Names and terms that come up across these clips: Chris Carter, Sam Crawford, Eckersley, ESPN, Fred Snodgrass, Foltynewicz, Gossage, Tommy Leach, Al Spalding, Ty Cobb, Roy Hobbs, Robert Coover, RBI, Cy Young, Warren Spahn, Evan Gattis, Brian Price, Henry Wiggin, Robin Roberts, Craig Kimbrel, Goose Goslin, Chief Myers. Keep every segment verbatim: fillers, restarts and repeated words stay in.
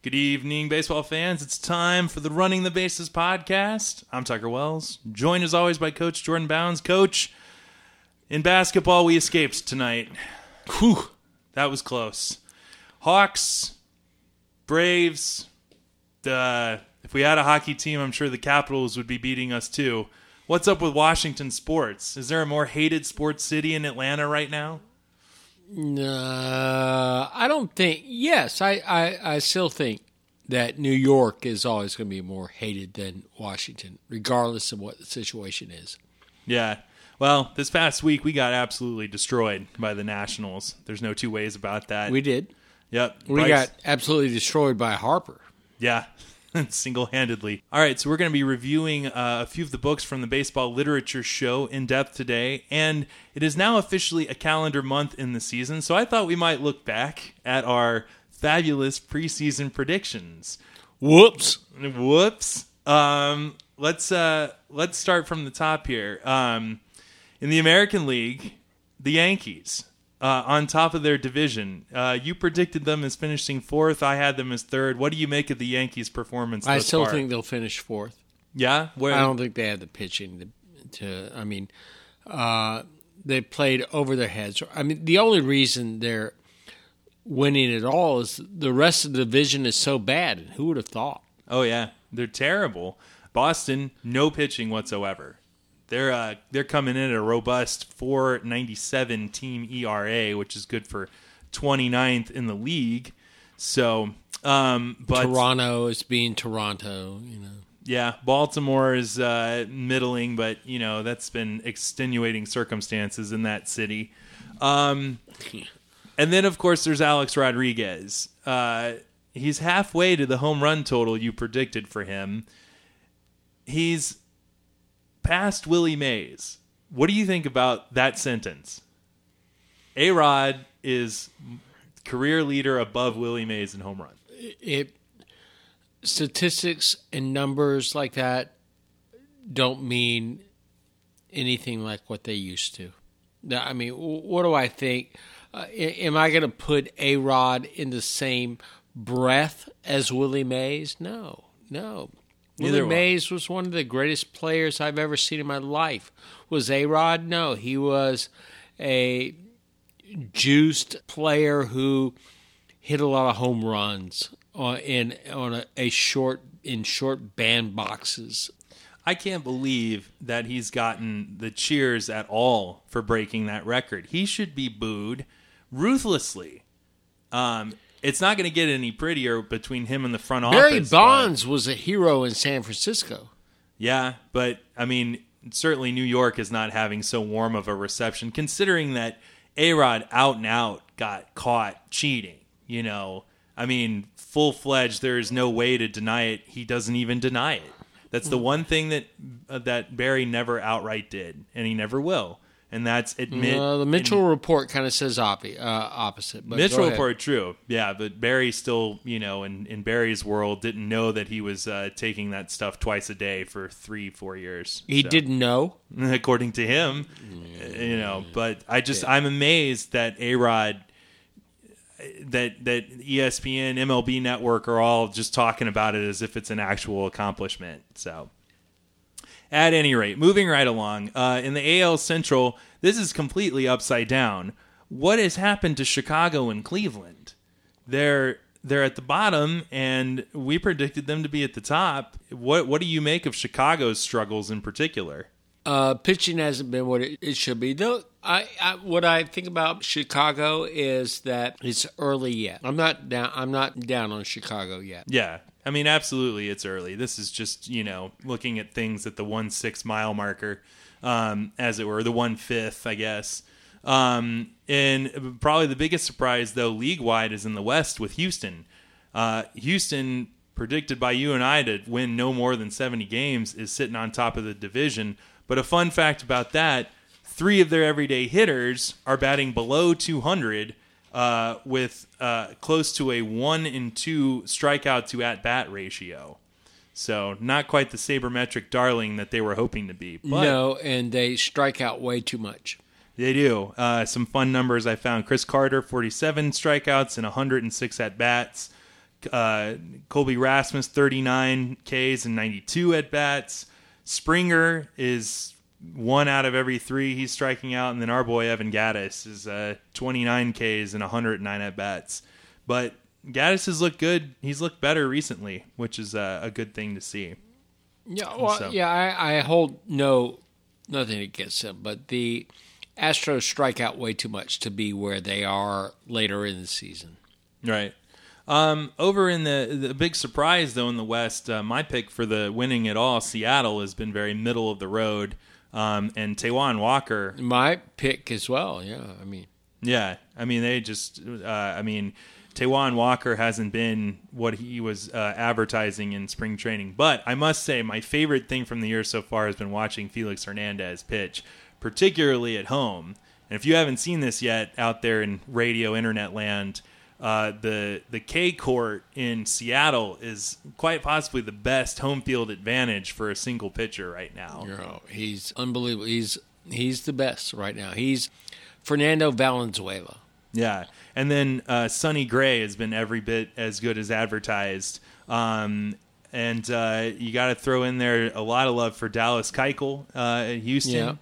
Good evening, baseball fans. It's time for the Running the Bases podcast. I'm Tucker Wells, joined as always by Coach Jordan Bounds. Coach, in basketball, we escaped tonight. Whew, that was close. Hawks, Braves, the, if we had a hockey team, I'm sure the Capitals would be beating us too. What's up with Washington sports? Is there a more hated sports city in Atlanta right now? Uh, I don't think, yes, I, I, I still think that New York is always going to be more hated than Washington, regardless of what the situation is. Yeah. Well, this past week, we got absolutely destroyed by the Nationals. There's no two ways about that. We did. Yep. We Price. got absolutely destroyed by Harper. Yeah. Single-handedly. All right. So we're going to be reviewing uh, a few of the books from the Baseball Literature Show in depth today. And it is now officially a calendar month in the season. So I thought we might look back at our fabulous preseason predictions. Whoops. Whoops. Um, let's, uh, let's start from the top here. Um, in the American League, the Yankees. Uh, on top of their division. Uh, you predicted them as finishing fourth. I had them as third. What do you make of the Yankees' performance I still far? think they'll finish fourth. Yeah? Where? I don't think they have the pitching to, to I mean, uh, they played over their heads. I mean, the only reason they're winning at all is the rest of the division is so bad. Who would have thought? Oh, yeah. They're terrible. Boston, no pitching whatsoever. They're uh, they're coming in at a robust four ninety-seven team E R A, which is good for twenty-ninth in the league. So, um, but Toronto is being Toronto, you know. Yeah, Baltimore is uh, middling, but you know that's been extenuating circumstances in that city. Um, and then, of course, there's Alex Rodriguez. Uh, he's halfway to the home run total you predicted for him. He's past Willie Mays. What do you think about that sentence? A-Rod is career leader above Willie Mays in home run. It, statistics and numbers like that don't mean anything like what they used to. I mean, what do I think? Uh, am I going to put A-Rod in the same breath as Willie Mays? No, no. Willie Mays was one of the greatest players I've ever seen in my life. Was A-Rod? No. He was a juiced player who hit a lot of home runs on, in, on a, a short in short bandboxes. I can't believe that he's gotten the cheers at all for breaking that record. He should be booed ruthlessly. Um It's not going to get any prettier between him and the front office. Barry Bonds but, was a hero in San Francisco. Yeah, but, I mean, certainly New York is not having so warm of a reception, considering that A-Rod out and out got caught cheating. You know, I mean, full-fledged, there is no way to deny it. He doesn't even deny it. That's the one thing that uh, that Barry never outright did, and he never will. And that's admit. Uh, the Mitchell admit, report kind of says op- uh, opposite. But Mitchell report, true, yeah, but Barry still, you know, in, in Barry's world, didn't know that he was uh, taking that stuff twice a day for three, four years. He so. didn't know, according to him, mm. you know. But I just, yeah. I'm amazed that A-Rod, that that E S P N, M L B Network are all just talking about it as if it's an actual accomplishment. So. At any rate, moving right along, uh, in the A L Central, this is completely upside down. What has happened to Chicago and Cleveland? They're they're at the bottom, and we predicted them to be at the top. What what do you make of Chicago's struggles in particular? Uh, pitching hasn't been what it, it should be. Though I, I what I think about Chicago is that it's early yet. I'm not down. I'm not down on Chicago yet. Yeah. I mean, absolutely, it's early. This is just, you know, looking at things at the one six mile marker, um, as it were, the one fifth, I guess. Um, and probably the biggest surprise, though, league-wide is in the West with Houston. Uh, Houston, predicted by you and I to win no more than seventy games, is sitting on top of the division. But a fun fact about that, three of their everyday hitters are batting below two hundred, Uh, with uh, close to a one in two strikeout to at bat ratio, so not quite the sabermetric darling that they were hoping to be. But no, and they strike out way too much. They do. Uh, some fun numbers I found: Chris Carter, forty-seven strikeouts and one hundred six at bats. Uh, Colby Rasmus, thirty-nine Ks and ninety-two at-bats. Springer is one out of every three he's striking out. And then our boy Evan Gattis is uh, twenty-nine Ks and one hundred nine at-bats. But Gattis has looked good. He's looked better recently, which is uh, a good thing to see. Yeah, well, so. yeah, I, I hold no nothing against him, but the Astros strike out way too much to be where they are later in the season. Right. Um, over in the, the big surprise, though, in the West, uh, my pick for the winning at all, Seattle, has been very middle of the road. Um, and Taijuan Walker. My pick as well, yeah. I mean, yeah, I mean, they just, uh, I mean, Taijuan Walker hasn't been what he was uh, advertising in spring training. But I must say, my favorite thing from the year so far has been watching Felix Hernandez pitch, particularly at home. And if you haven't seen this yet out there in radio internet land, Uh, the the K court in Seattle is quite possibly the best home field advantage for a single pitcher right now. Girl, he's unbelievable. He's he's the best right now. He's Fernando Valenzuela. Yeah, and then uh, Sonny Gray has been every bit as good as advertised. Um, and uh, you got to throw in there a lot of love for Dallas Keuchel uh, at Houston. Yeah.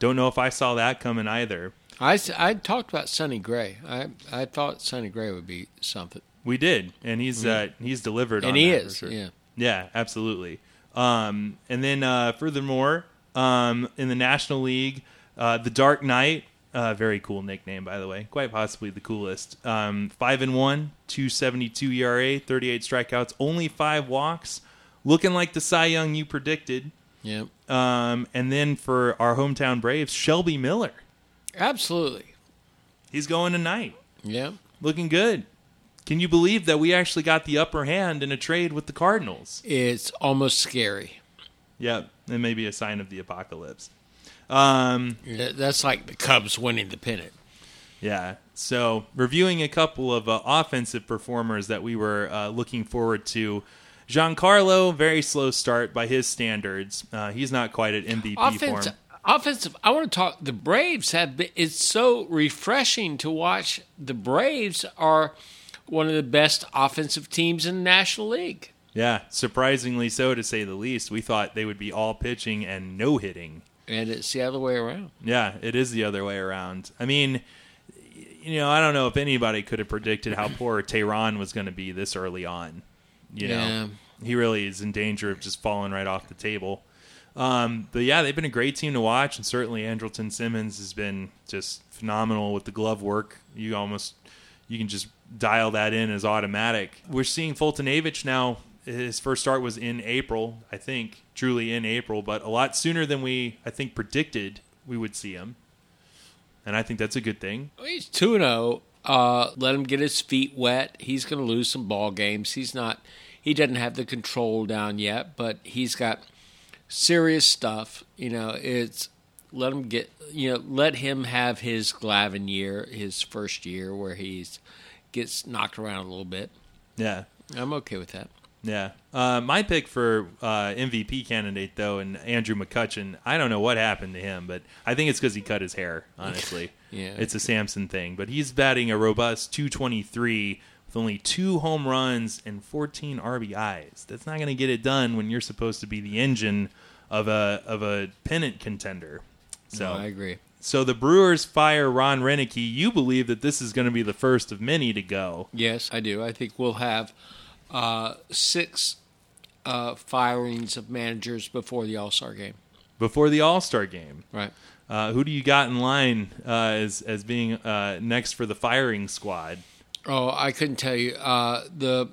Don't know if I saw that coming either. I, I talked about Sonny Gray. I I thought Sonny Gray would be something. We did, and he's uh, he's delivered on that. And he is, sure. yeah. Yeah, absolutely. Um, and then uh, furthermore, um, in the National League, uh, the Dark Knight, uh, very cool nickname, by the way, quite possibly the coolest. Um, five and one, two seventy-two E R A, thirty-eight strikeouts, only five walks, looking like the Cy Young you predicted. Yeah. Um, and then for our hometown Braves, Shelby Miller. Absolutely. He's going tonight. Yeah. Looking good. Can you believe that we actually got the upper hand in a trade with the Cardinals? It's almost scary. Yep. It may be a sign of the apocalypse. Um, That's like the Cubs winning the pennant. Yeah. So, reviewing a couple of uh, offensive performers that we were uh, looking forward to. Giancarlo, very slow start by his standards. Uh, he's not quite at M V P Offense- form. Offensive, I want to talk, the Braves have been, it's so refreshing to watch. The Braves are one of the best offensive teams in the National League. Yeah, surprisingly so, to say the least. We thought they would be all pitching and no hitting. And it's the other way around. Yeah, it is the other way around. I mean, you know, I don't know if anybody could have predicted how poor Tehran was going to be this early on. You know, yeah. He really is in danger of just falling right off the table. Um, but yeah, they've been a great team to watch, and certainly Andrelton Simmons has been just phenomenal with the glove work. You almost, you can just dial that in as automatic. We're seeing Foltynewicz now. His first start was in April, I think, truly in April, but a lot sooner than we, I think, predicted we would see him. And I think that's a good thing. He's two and oh. Uh, let him get his feet wet. He's going to lose some ball games. He's not, he doesn't have the control down yet, but he's got serious stuff, you know. It's let him get, you know, let him have his Glavine year, his first year where he's gets knocked around a little bit. Yeah, I'm okay with that. Yeah, uh, my pick for uh, M V P candidate though, and Andrew McCutchen. I don't know what happened to him, but I think it's because he cut his hair. Honestly, yeah, it's a Samson thing. But he's batting a robust two twenty-three with only two home runs and fourteen R B Is. That's not going to get it done when you're supposed to be the engine of a of a pennant contender. So no, I agree. So the Brewers fire Ron Roenicke. You believe that this is going to be the first of many to go. Yes, I do. I think we'll have uh, six uh, firings of managers before the All-Star game. Before the All-Star game. Right. Uh, who do you got in line uh, as, as being uh, next for the firing squad? Oh, I couldn't tell you. Uh, the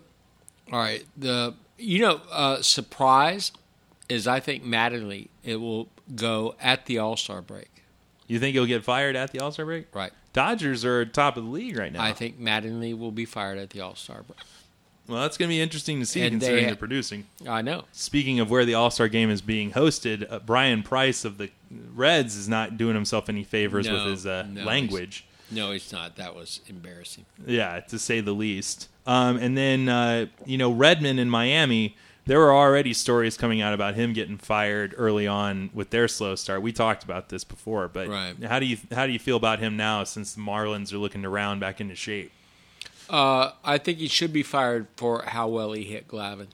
all right, the you know, uh, surprise is I think Mattingly it will go at the All-Star break. You think he'll get fired at the All-Star break? Right. Dodgers are top of the league right now. I think Mattingly will be fired at the All-Star break. Well, that's going to be interesting to see, and considering they had, they're producing. I know. Speaking of where the All-Star game is being hosted, uh, Brian Price of the Reds is not doing himself any favors no, with his uh, no, language. No, it's not. That was embarrassing. Yeah, to say the least. Um, and then, uh, you know, Redmond in Miami, there were already stories coming out about him getting fired early on with their slow start. We talked about this before, but right. how do you how do you feel about him now since the Marlins are looking to round back into shape? Uh, I think he should be fired for how well he hit Glavine.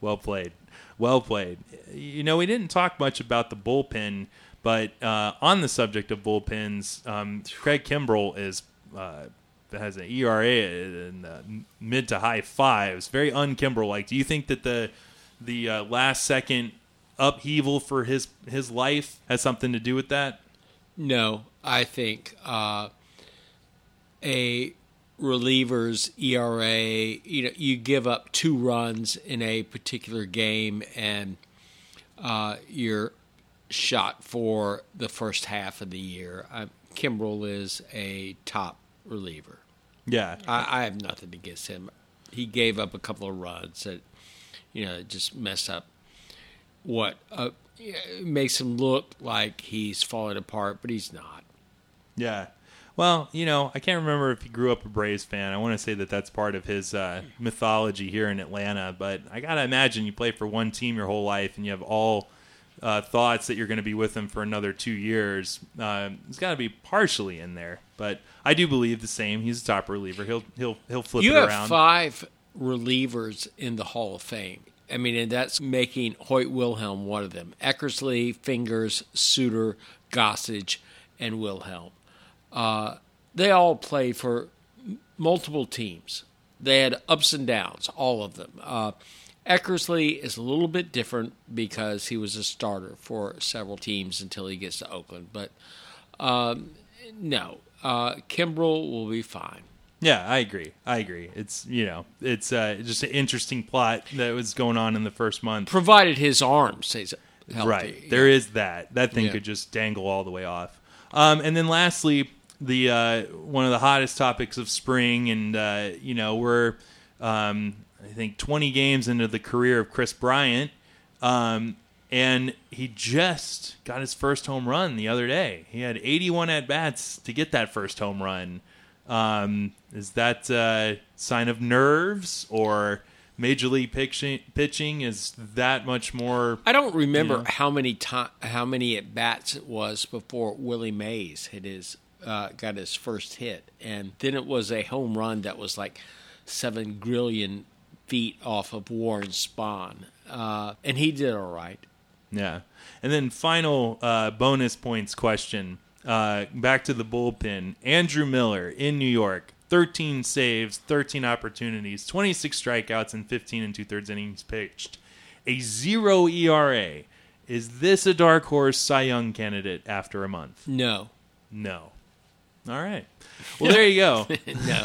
Well played. Well played. You know, we didn't talk much about the bullpen, but uh, on the subject of bullpens, um, Craig Kimbrel is uh, has an E R A in the mid to high fives. Very un-Kimbrel-like. Do you think that the the uh, last second upheaval for his his life has something to do with that? No, I think uh, a reliever's E R A, you know, you give up two runs in a particular game and uh, you're shot for the first half of the year. Uh, Kimbrel is a top reliever. Yeah. I, I have nothing against him. He gave up a couple of runs that, you know, just messed up what uh, makes him look like he's falling apart, but he's not. Yeah. Well, you know, I can't remember if he grew up a Braves fan. I want to say that that's part of his uh, mythology here in Atlanta, but I got to imagine you play for one team your whole life and you have all uh, thoughts that you're going to be with them for another two years. Uh, it's got to be partially in there, but I do believe the same. He's a top reliever. He'll he'll he'll flip you it around. You have five relievers in the Hall of Fame. I mean, and that's making Hoyt Wilhelm one of them. Eckersley, Fingers, Sutter, Gossage, and Wilhelm. Uh, they all played for multiple teams. They had ups and downs, all of them. Uh, Eckersley is a little bit different because he was a starter for several teams until he gets to Oakland. But um, no, uh, Kimbrel will be fine. Yeah, I agree. I agree. It's, you know, it's uh, just an interesting plot that was going on in the first month. Provided his arm stays healthy. Right. There yeah. is that. That thing yeah. could just dangle all the way off. Um, and then lastly, the uh, one of the hottest topics of spring, and uh, you know, we're um, I think twenty games into the career of Chris Bryant, um, and he just got his first home run the other day. He had eighty-one at bats to get that first home run. Um, is that a sign of nerves, or Major League pitching, pitching is that much more? I don't remember you know, how many time, how many at bats it was before Willie Mays hit his uh, got his first hit, and then it was a home run that was like seven grillion feet off of Warren Spahn, uh, and he did all right. Yeah, and then final uh, bonus points question. Uh, back to the bullpen. Andrew Miller in New York. thirteen saves, thirteen opportunities, twenty-six strikeouts, and fifteen and two-thirds innings pitched. A zero E R A. Is this a dark horse Cy Young candidate after a month? No. No. All right. Well, there you go. No.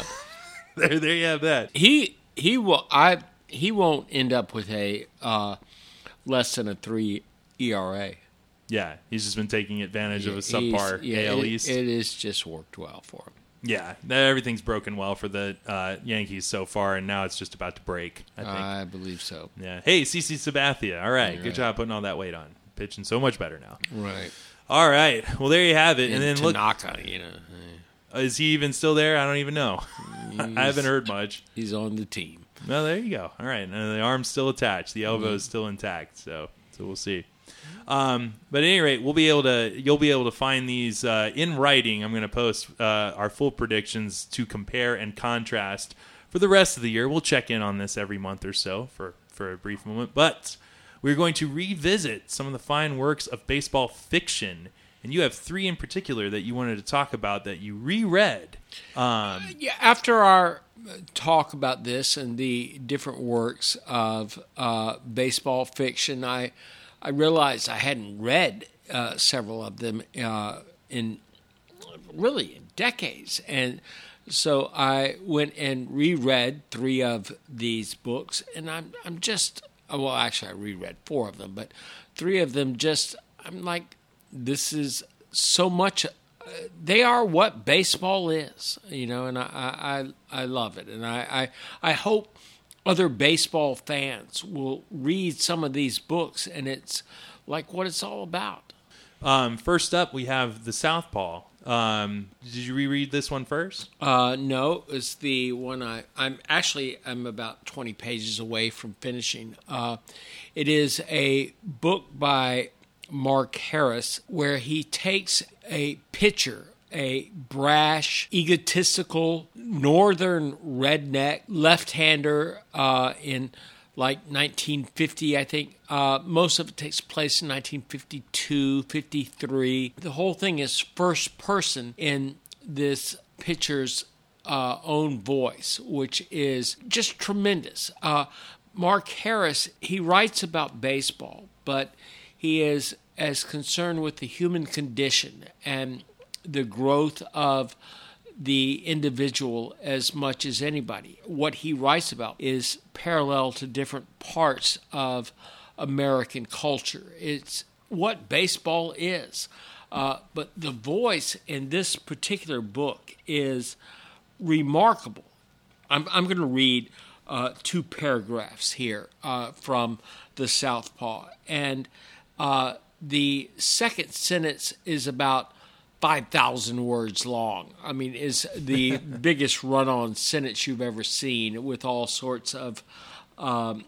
there, there you have that. He he will. I he won't end up with a uh, less than a three E R A. Yeah, he's just been taking advantage of a subpar yeah, A L East. It, it is just worked well for him. Yeah, everything's broken well for the uh, Yankees so far, and now it's just about to break, I think. I believe so. Yeah. Hey, CeCe Sabathia. All right, You're good right. job putting all that weight on. Pitching so much better now. Right. All right. Well, there you have it. And, and then Tanaka, look, you know. Yeah. Is he even still there? I don't even know. I haven't heard much. He's on the team. Well, there you go. All right. And the arm's still attached. The elbow's mm-hmm. still intact, so so we'll see. Um, but at any rate, we'll be able to. You'll be able to find these uh, in writing. I'm going to post uh, our full predictions to compare and contrast for the rest of the year. We'll check in on this every month or so for, for a brief moment. But we're going to revisit some of the fine works of baseball fiction, and you have three in particular that you wanted to talk about that you reread. Um, yeah, after our talk about this and the different works of uh, baseball fiction, I. I realized I hadn't read uh, several of them uh, in really in decades. And so I went and reread three of these books. And I'm I'm just, well, actually, I reread four of them, but three of them just, I'm like, this is so much, uh, they are what baseball is, you know, and I, I, I love it. And I, I, I hope other baseball fans will read some of these books, and it's like what it's all about. Um, first up, we have The Southpaw. Um, did you reread this one first? Uh, no, it's the one I, I'm actually I'm about twenty pages away from finishing. Uh, it is a book by Mark Harris where he takes a pitcher, a brash, egotistical, northern redneck left-hander uh, in like nineteen fifty, I think. Uh, most of it takes place in nineteen fifty-two, fifty-three. The whole thing is first person in this pitcher's uh, own voice, which is just tremendous. Uh, Mark Harris, he writes about baseball, but he is as concerned with the human condition and the growth of the individual as much as anybody. What he writes about is parallel to different parts of American culture. It's what baseball is. Uh, but the voice in this particular book is remarkable. I'm, I'm going to read uh, two paragraphs here uh, from the Southpaw. And uh, the second sentence is about five thousand words long. I mean, is the biggest run-on sentence you've ever seen, with all sorts of um,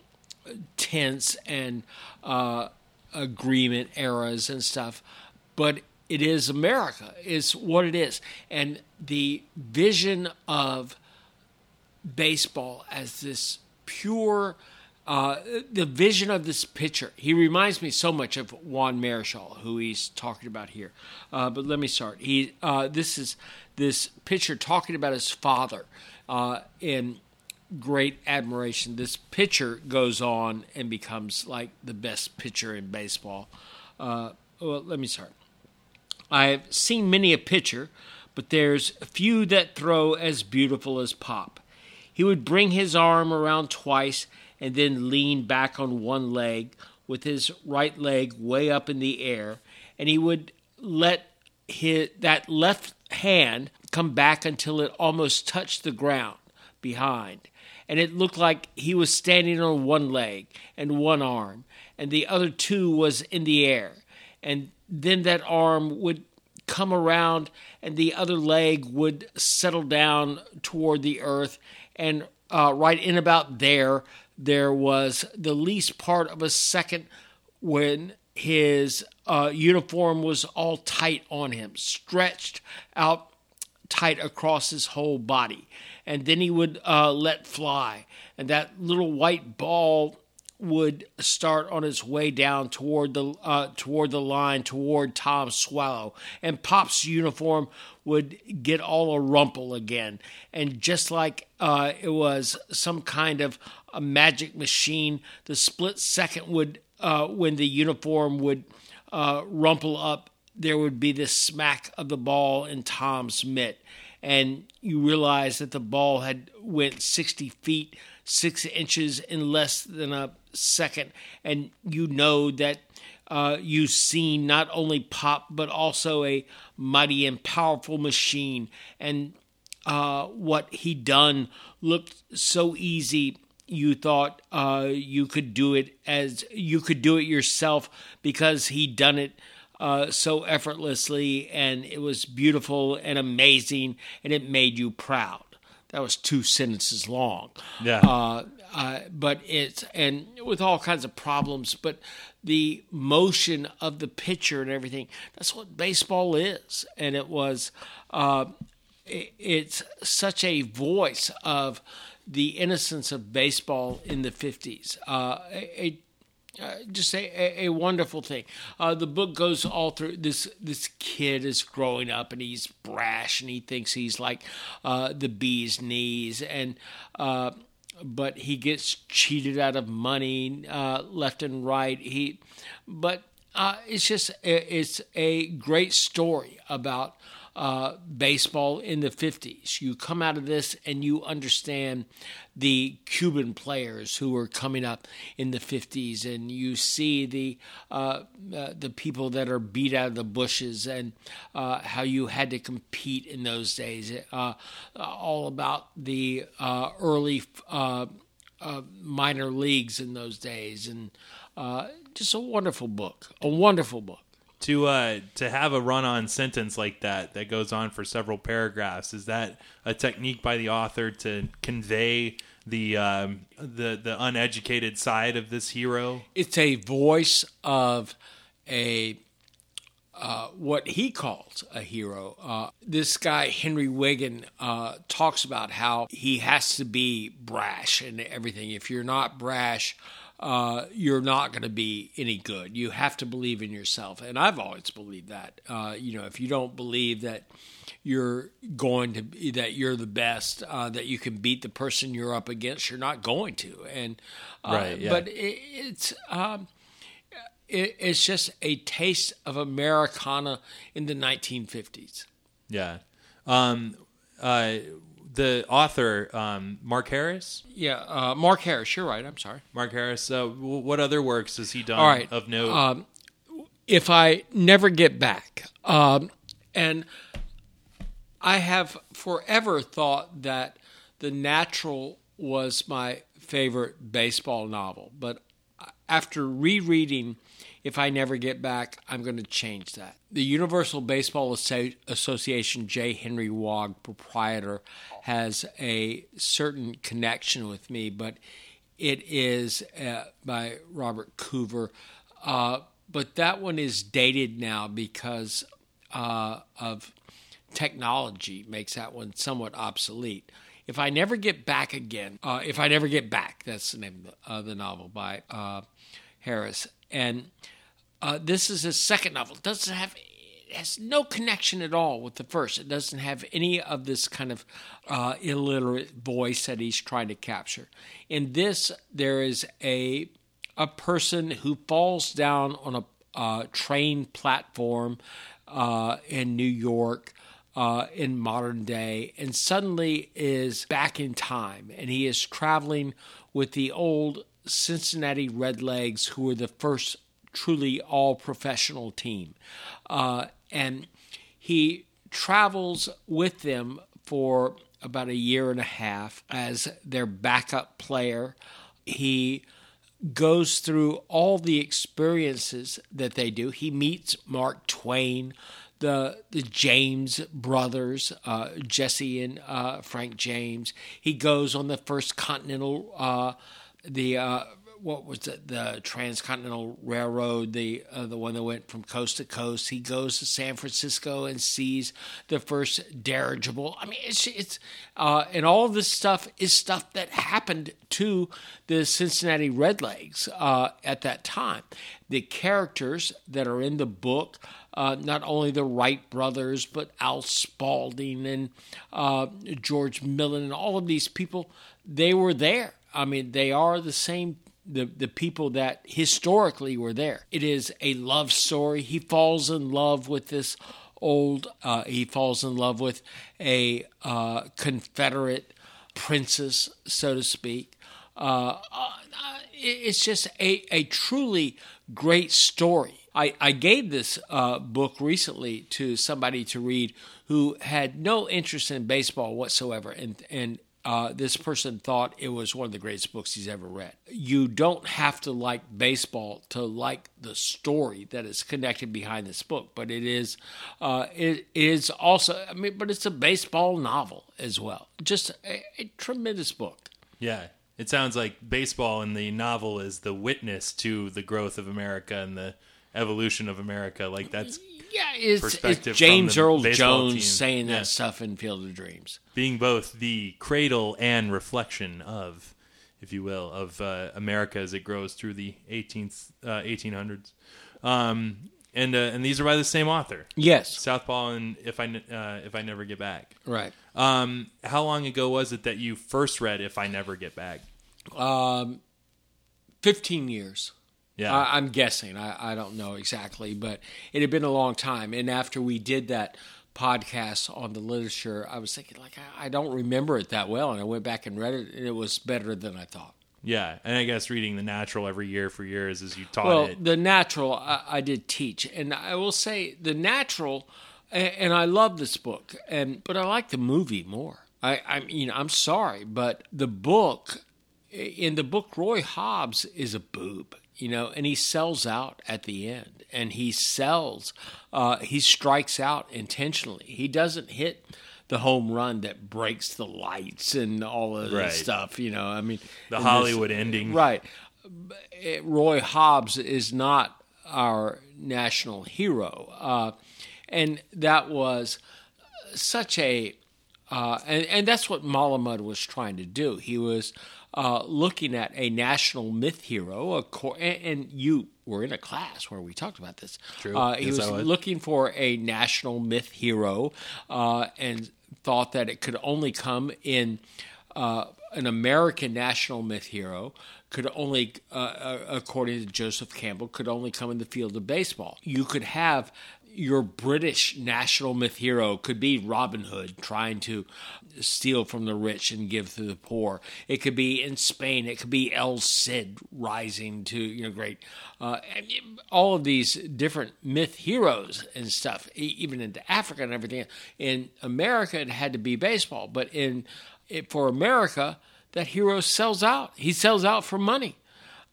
tense and uh, agreement eras and stuff. But it is America. It's what it is. And the vision of baseball as this pure, uh, the vision of this pitcher. He reminds me so much of Juan Marichal, who he's talking about here. Uh, but let me start. He, uh, this is this pitcher talking about his father uh, in great admiration. This pitcher goes on and becomes like the best pitcher in baseball. Uh, well, let me start. I've seen many a pitcher, but there's few that throw as beautiful as Pop. He would bring his arm around twice and then lean back on one leg with his right leg way up in the air, and he would let his, that left hand come back until it almost touched the ground behind, and it looked like he was standing on one leg and one arm, and the other two was in the air, and then that arm would come around and the other leg would settle down toward the earth, and uh, right in about there, there was the least part of a second when his uh, uniform was all tight on him, stretched out tight across his whole body. And then he would uh, let fly, and that little white ball would start on its way down toward the uh, toward the line, toward Tom Swallow. And Pop's uniform would get all a rumple again. And just like uh, it was some kind of a magic machine, the split second would, uh, when the uniform would uh, rumple up, there would be this smack of the ball in Tom's mitt. And you realize that the ball had went sixty feet, six inches in less than a second. And you know that uh, you've seen not only Pop, but also a mighty and powerful machine. And uh, what he done looked so easy. You thought uh, you could do it as you could do it yourself, because he done it Uh, so effortlessly, and it was beautiful and amazing, and it made you proud. That was two sentences long. Yeah. Uh, uh, but it's, and with all kinds of problems, but the motion of the pitcher and everything, that's what baseball is. And it was, uh, it, it's such a voice of the innocence of baseball in the fifties. Uh, a Uh, just a, a, a wonderful thing. Uh, the book goes all through. This this kid is growing up, and he's brash, and he thinks he's like uh, the bee's knees, and uh, but he gets cheated out of money uh, left and right. He, but uh, it's just it's a great story about uh, baseball in the fifties. You come out of this and you understand the Cuban players who were coming up in the fifties, and you see the uh, uh, the people that are beat out of the bushes, and uh, how you had to compete in those days. Uh, all about the uh, early uh, uh, minor leagues in those days, and uh, just a wonderful book, a wonderful book. To uh, to have a run-on sentence like that that goes on for several paragraphs, is that a technique by the author to convey the um, the the uneducated side of this hero? It's a voice of a uh, what he calls a hero. Uh, this guy, Henry Wiggin, uh, talks about how he has to be brash and everything. If you're not brash, Uh, you're not going to be any good. You have to believe in yourself. And I've always believed that, uh, you know, if you don't believe that you're going to be, that you're the best, uh, that you can beat the person you're up against, you're not going to. And, uh, right, yeah. but it, it's, um, it, it's just a taste of Americana in the nineteen fifties. Yeah. Um, uh, The author, um, Mark Harris? Yeah, uh, Mark Harris. You're right. I'm sorry. Mark Harris. Uh, w- what other works has he done All right. of note? Um, if I Never Get Back. Um, and I have forever thought that The Natural was my favorite baseball novel. But after rereading If I Never Get Back, I'm going to change that. The Universal Baseball Association, J. Henry Wog, proprietor, has a certain connection with me, but it is uh, by Robert Coover. Uh, but that one is dated now because uh, of technology makes that one somewhat obsolete. If I Never Get Back Again, uh, If I Never Get Back, that's the name of the, uh, the novel by uh, Harris. And uh, this is his second novel. It doesn't have, it has no connection at all with the first. It doesn't have any of this kind of uh, illiterate voice that he's trying to capture. In this, there is a a person who falls down on a uh, train platform uh, in New York uh, in modern day, and suddenly is back in time, and he is traveling with the old Cincinnati Redlegs, who were the first truly all-professional team. Uh, and he travels with them for about a year and a half as their backup player. He goes through all the experiences that they do. He meets Mark Twain, the the James brothers, uh, Jesse and uh, Frank James. He goes on the first Continental uh The uh, what was it? The Transcontinental Railroad, the uh, the one that went from coast to coast. He goes to San Francisco and sees the first dirigible. I mean, it's it's uh, and all this stuff is stuff that happened to the Cincinnati Redlegs uh, at that time. The characters that are in the book, uh, not only the Wright brothers, but Al Spalding and uh, George Millen, and all of these people, they were there. I mean, they are the same, the, the people that historically were there. It is a love story. He falls in love with this old, uh, he falls in love with a uh, Confederate princess, so to speak. Uh, it's just a, a truly great story. I, I gave this uh, book recently to somebody to read who had no interest in baseball whatsoever, and and Uh, this person thought it was one of the greatest books he's ever read. You don't have to like baseball to like the story that is connected behind this book, but it is, uh, it is also. I mean, but it's a baseball novel as well. Just a, a tremendous book. Yeah, it sounds like baseball in the novel is the witness to the growth of America and the evolution of America. Like that's. Yeah, it's, it's James Earl Jones team. saying yeah. that stuff in Field of Dreams. Being both the cradle and reflection of, if you will, of uh, America as it grows through the eighteenth, uh, eighteen hundreds. Um, and uh, and these are by the same author. Yes. Southpaw and If I, uh, If I Never Get Back. Right. Um, how long ago was it that you first read If I Never Get Back? Um, fifteen years. Yeah, I, I'm guessing. I, I don't know exactly, but it had been a long time. And after we did that podcast on the literature, I was thinking, like, I, I don't remember it that well. And I went back and read it, and it was better than I thought. Yeah, and I guess reading The Natural every year for years as you taught well, it. Well, The Natural, I, I did teach. And I will say The Natural, and, and I love this book, and but I like the movie more. I, I mean, I'm sorry, but the book, in the book, Roy Hobbs is a boob. You know, and he sells out at the end, and he sells, uh, he strikes out intentionally. He doesn't hit the home run that breaks the lights and all of right. that stuff, you know, I mean. The Hollywood this, ending. Right. Roy Hobbs is not our national hero. Uh, and that was such a, uh, and, and that's what Malamud was trying to do. He was uh, looking at a national myth hero, a cor- and, and you were in a class where we talked about this. True. Uh, he yes, was looking for a national myth hero uh, and thought that it could only come in uh, an American national myth hero. Could only, uh, according to Joseph Campbell, could only come in the field of baseball. You could have your British national myth hero could be Robin Hood trying to steal from the rich and give to the poor. It could be in Spain. It could be El Cid rising to, you know, great. Uh, all of these different myth heroes and stuff, even into Africa and everything. In America, it had to be baseball. But in it, for America, that hero sells out. He sells out for money.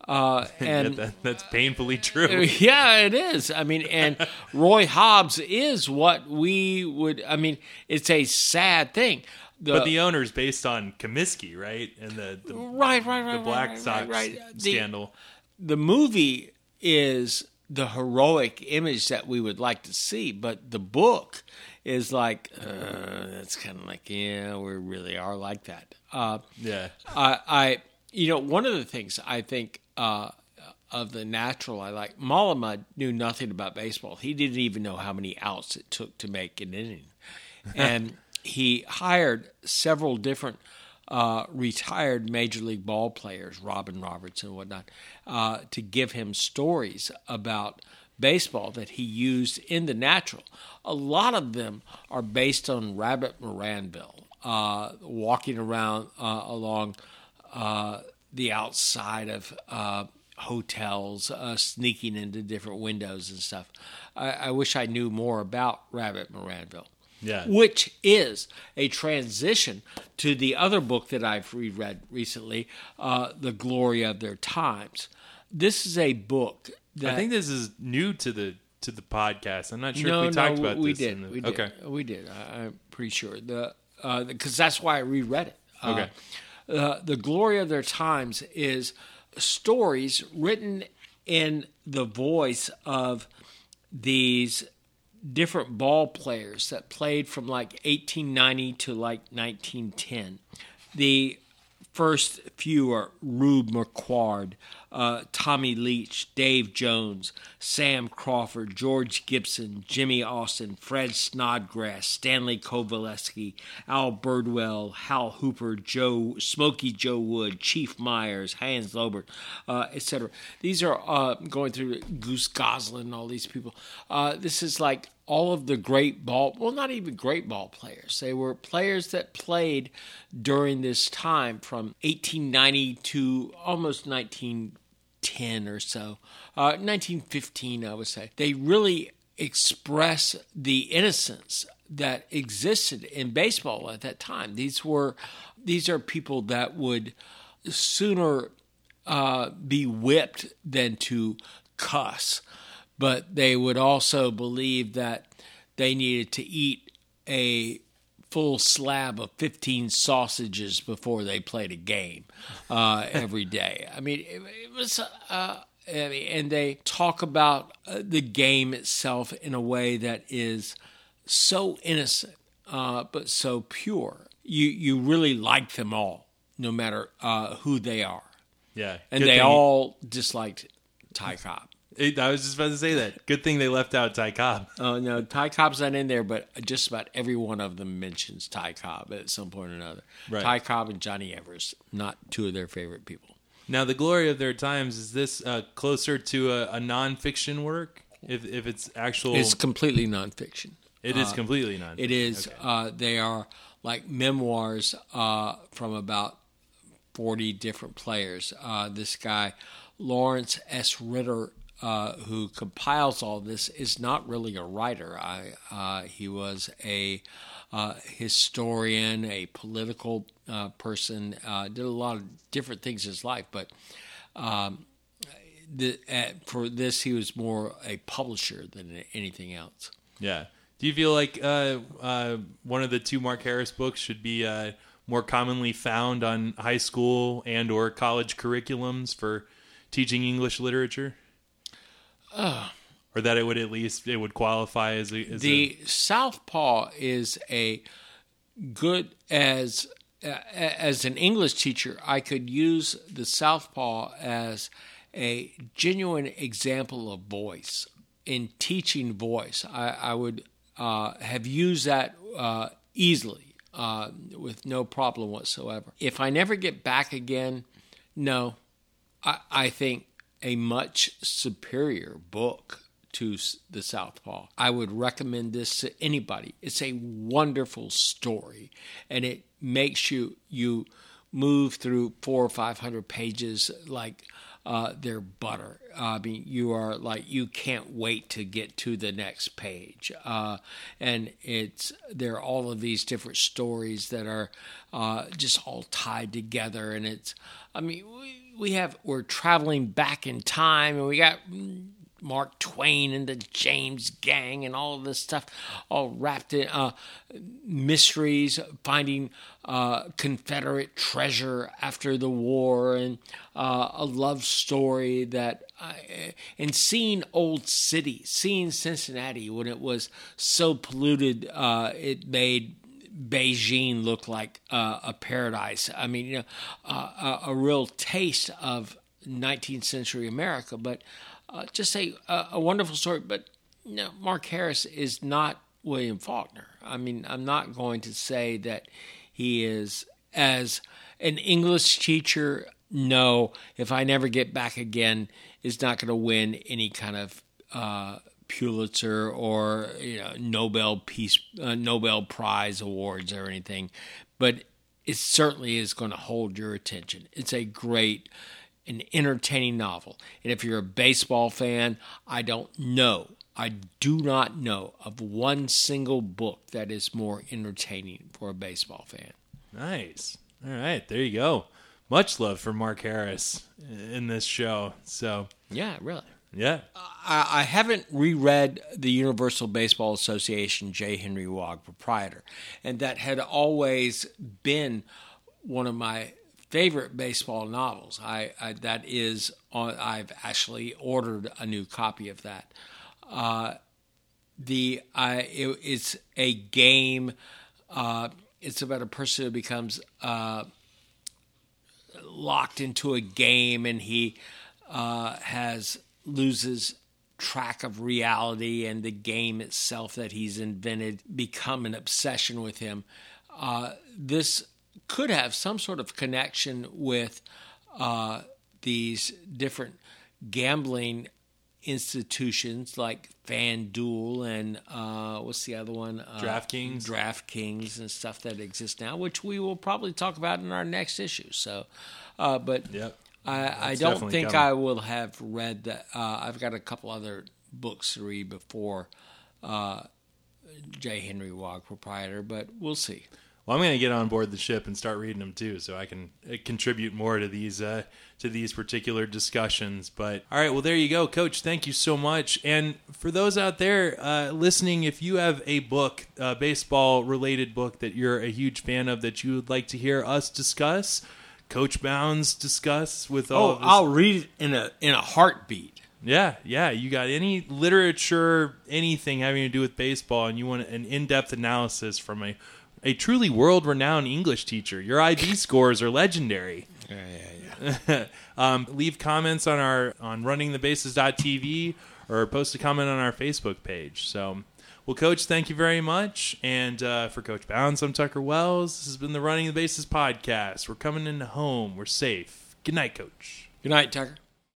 Uh, and that, that's painfully true. Yeah, it is. I mean, and Roy Hobbs is what we would, I mean, it's a sad thing. The, but the owner's based on Comiskey, right? And the, the, right, right, right, the Black right, Sox right, right. scandal. The, the movie is the heroic image that we would like to see, but the book is like, uh, it's kind of like, yeah, we really are like that. Uh, yeah. I, I, you know, one of the things I think, Uh, of the natural I like. Malamud knew nothing about baseball. He didn't even know how many outs it took to make an inning. And he hired several different uh, retired Major League ball players, Robin Roberts and whatnot, uh, to give him stories about baseball that he used in the natural. A lot of them are based on Rabbit Maranville, uh, walking around uh, along uh the outside of uh, hotels, uh, sneaking into different windows and stuff. I, I wish I knew more about Rabbit Maranville, yeah. Which is a transition to the other book that I've reread recently, uh, The Glory of Their Times. This is a book that... I think this is new to the to the podcast. I'm not sure no, if we talked no, about we this. Did. The, we did. Okay. We did. I, I'm pretty sure. the Because uh, that's why I reread it. Okay. Uh, Uh, the Glory of Their Times is stories written in the voice of these different ball players that played from like eighteen ninety to like nineteen ten. The first few are Rube McQuard, uh, Tommy Leach, Dave Jones, Sam Crawford, George Gibson, Jimmy Austin, Fred Snodgrass, Stanley Kovaleski, Al Birdwell, Hal Hooper, Joe Smokey Joe Wood, Chief Myers, Hans Lobert, uh, et cetera. These are uh, going through Goose Goslin and all these people. Uh, this is like all of the great ball, well, not even great ball players. They were players that played during this time from eighteen ninety to almost nineteen ten or so, uh, nineteen fifteen, I would say. They really express the innocence that existed in baseball at that time. These were, these are people that would sooner uh, be whipped than to cuss. But they would also believe that they needed to eat a full slab of fifteen sausages before they played a game uh, every day. I mean, it, it was, uh, and they talk about the game itself in a way that is so innocent, uh, but so pure. You you really like them all, no matter uh, who they are. Yeah, and they thing. all disliked Ty Cobb. It, I was just about to say that. Good thing they left out Ty Cobb. Oh, no, Ty Cobb's not in there, but just about every one of them mentions Ty Cobb at some point or another. Right. Ty Cobb and Johnny Evers, not two of their favorite people. Now, The Glory of Their Times, is this uh, closer to a, a nonfiction work? If if it's actual... It's completely nonfiction. It is uh, completely nonfiction. It is. Okay. Uh, they are like memoirs uh, from about forty different players. Uh, this guy, Lawrence S. Ritter, Uh, who compiles all this, is not really a writer. I, uh, he was a uh, historian, a political uh, person, uh, did a lot of different things in his life, but um, the, uh, for this, he was more a publisher than anything else. Yeah. Do you feel like uh, uh, one of the two Mark Harris books should be uh, more commonly found on high school and or college curriculums for teaching English literature? Uh, or that it would at least, it would qualify as a... As the a, Southpaw is a good, as uh, as an English teacher, I could use the Southpaw as a genuine example of voice. In teaching voice, I, I would uh, have used that uh, easily, uh, with no problem whatsoever. If I never get back again, no, I, I think a much superior book to the Southpaw. I would recommend this to anybody. It's a wonderful story, and it makes you you move through four or five hundred pages like uh, they're butter. Uh, I mean, you are like you can't wait to get to the next page. Uh, and it's there are all of these different stories that are uh, just all tied together, and it's. I mean, we, we have we're traveling back in time, and we got Mark Twain and the James Gang and all of this stuff all wrapped in uh, mysteries, finding uh, Confederate treasure after the war, and uh, a love story that I, and seeing old city, seeing Cincinnati when it was so polluted, uh, it made Beijing look like uh, a paradise. I mean, you know, uh, a, a real taste of nineteenth century America, but Uh, just a, uh, a wonderful story, but no, Mark Harris is not William Faulkner. I mean, I'm not going to say that he is, as an English teacher, no, If I Never Get Back Again is not going to win any kind of uh, Pulitzer or you know, Nobel Peace uh, Nobel Prize awards or anything, but it certainly is going to hold your attention. It's a great an entertaining novel. And if you're a baseball fan, I don't know, I do not know of one single book that is more entertaining for a baseball fan. Nice. All right. There you go. Much love for Mark Harris in this show. So yeah, really. Yeah. I, I haven't reread the Universal Baseball Association, J. Henry Wogg, Proprietor. And that had always been one of my favorite baseball novels. I, I that is on, I've actually ordered a new copy of that. Uh, the I it, it's a game. Uh, it's about a person who becomes uh, locked into a game, and he uh, has loses track of reality, and the game itself that he's invented become an obsession with him. Uh, this. Could have some sort of connection with uh, these different gambling institutions like FanDuel and uh, what's the other one? Uh, DraftKings. DraftKings and stuff that exist now, which we will probably talk about in our next issue. So, uh, but yep. I, I don't think coming. I will have read that. Uh, I've got a couple other books to read before uh, J. Henry Wogg, Proprietor, but we'll see. Well, I'm going to get on board the ship and start reading them too, so I can contribute more to these uh, to these particular discussions. But all right, well, there you go, Coach. Thank you so much. And for those out there uh, listening, if you have a book, a baseball-related book that you're a huge fan of that you would like to hear us discuss, Coach Bounds discuss with all. Oh, of us. I'll read it in a in a heartbeat. Yeah, yeah. You got any literature, anything having to do with baseball, and you want an in-depth analysis from a. A truly world-renowned English teacher. Your I B scores are legendary. Yeah, yeah, yeah. um, leave comments on our on running the bases dot t v or post a comment on our Facebook page. So, well, Coach, thank you very much. And uh, for Coach Bounds, I'm Tucker Wells. This has been the Running the Bases podcast. We're coming in home. We're safe. Good night, Coach. Good night, Tucker.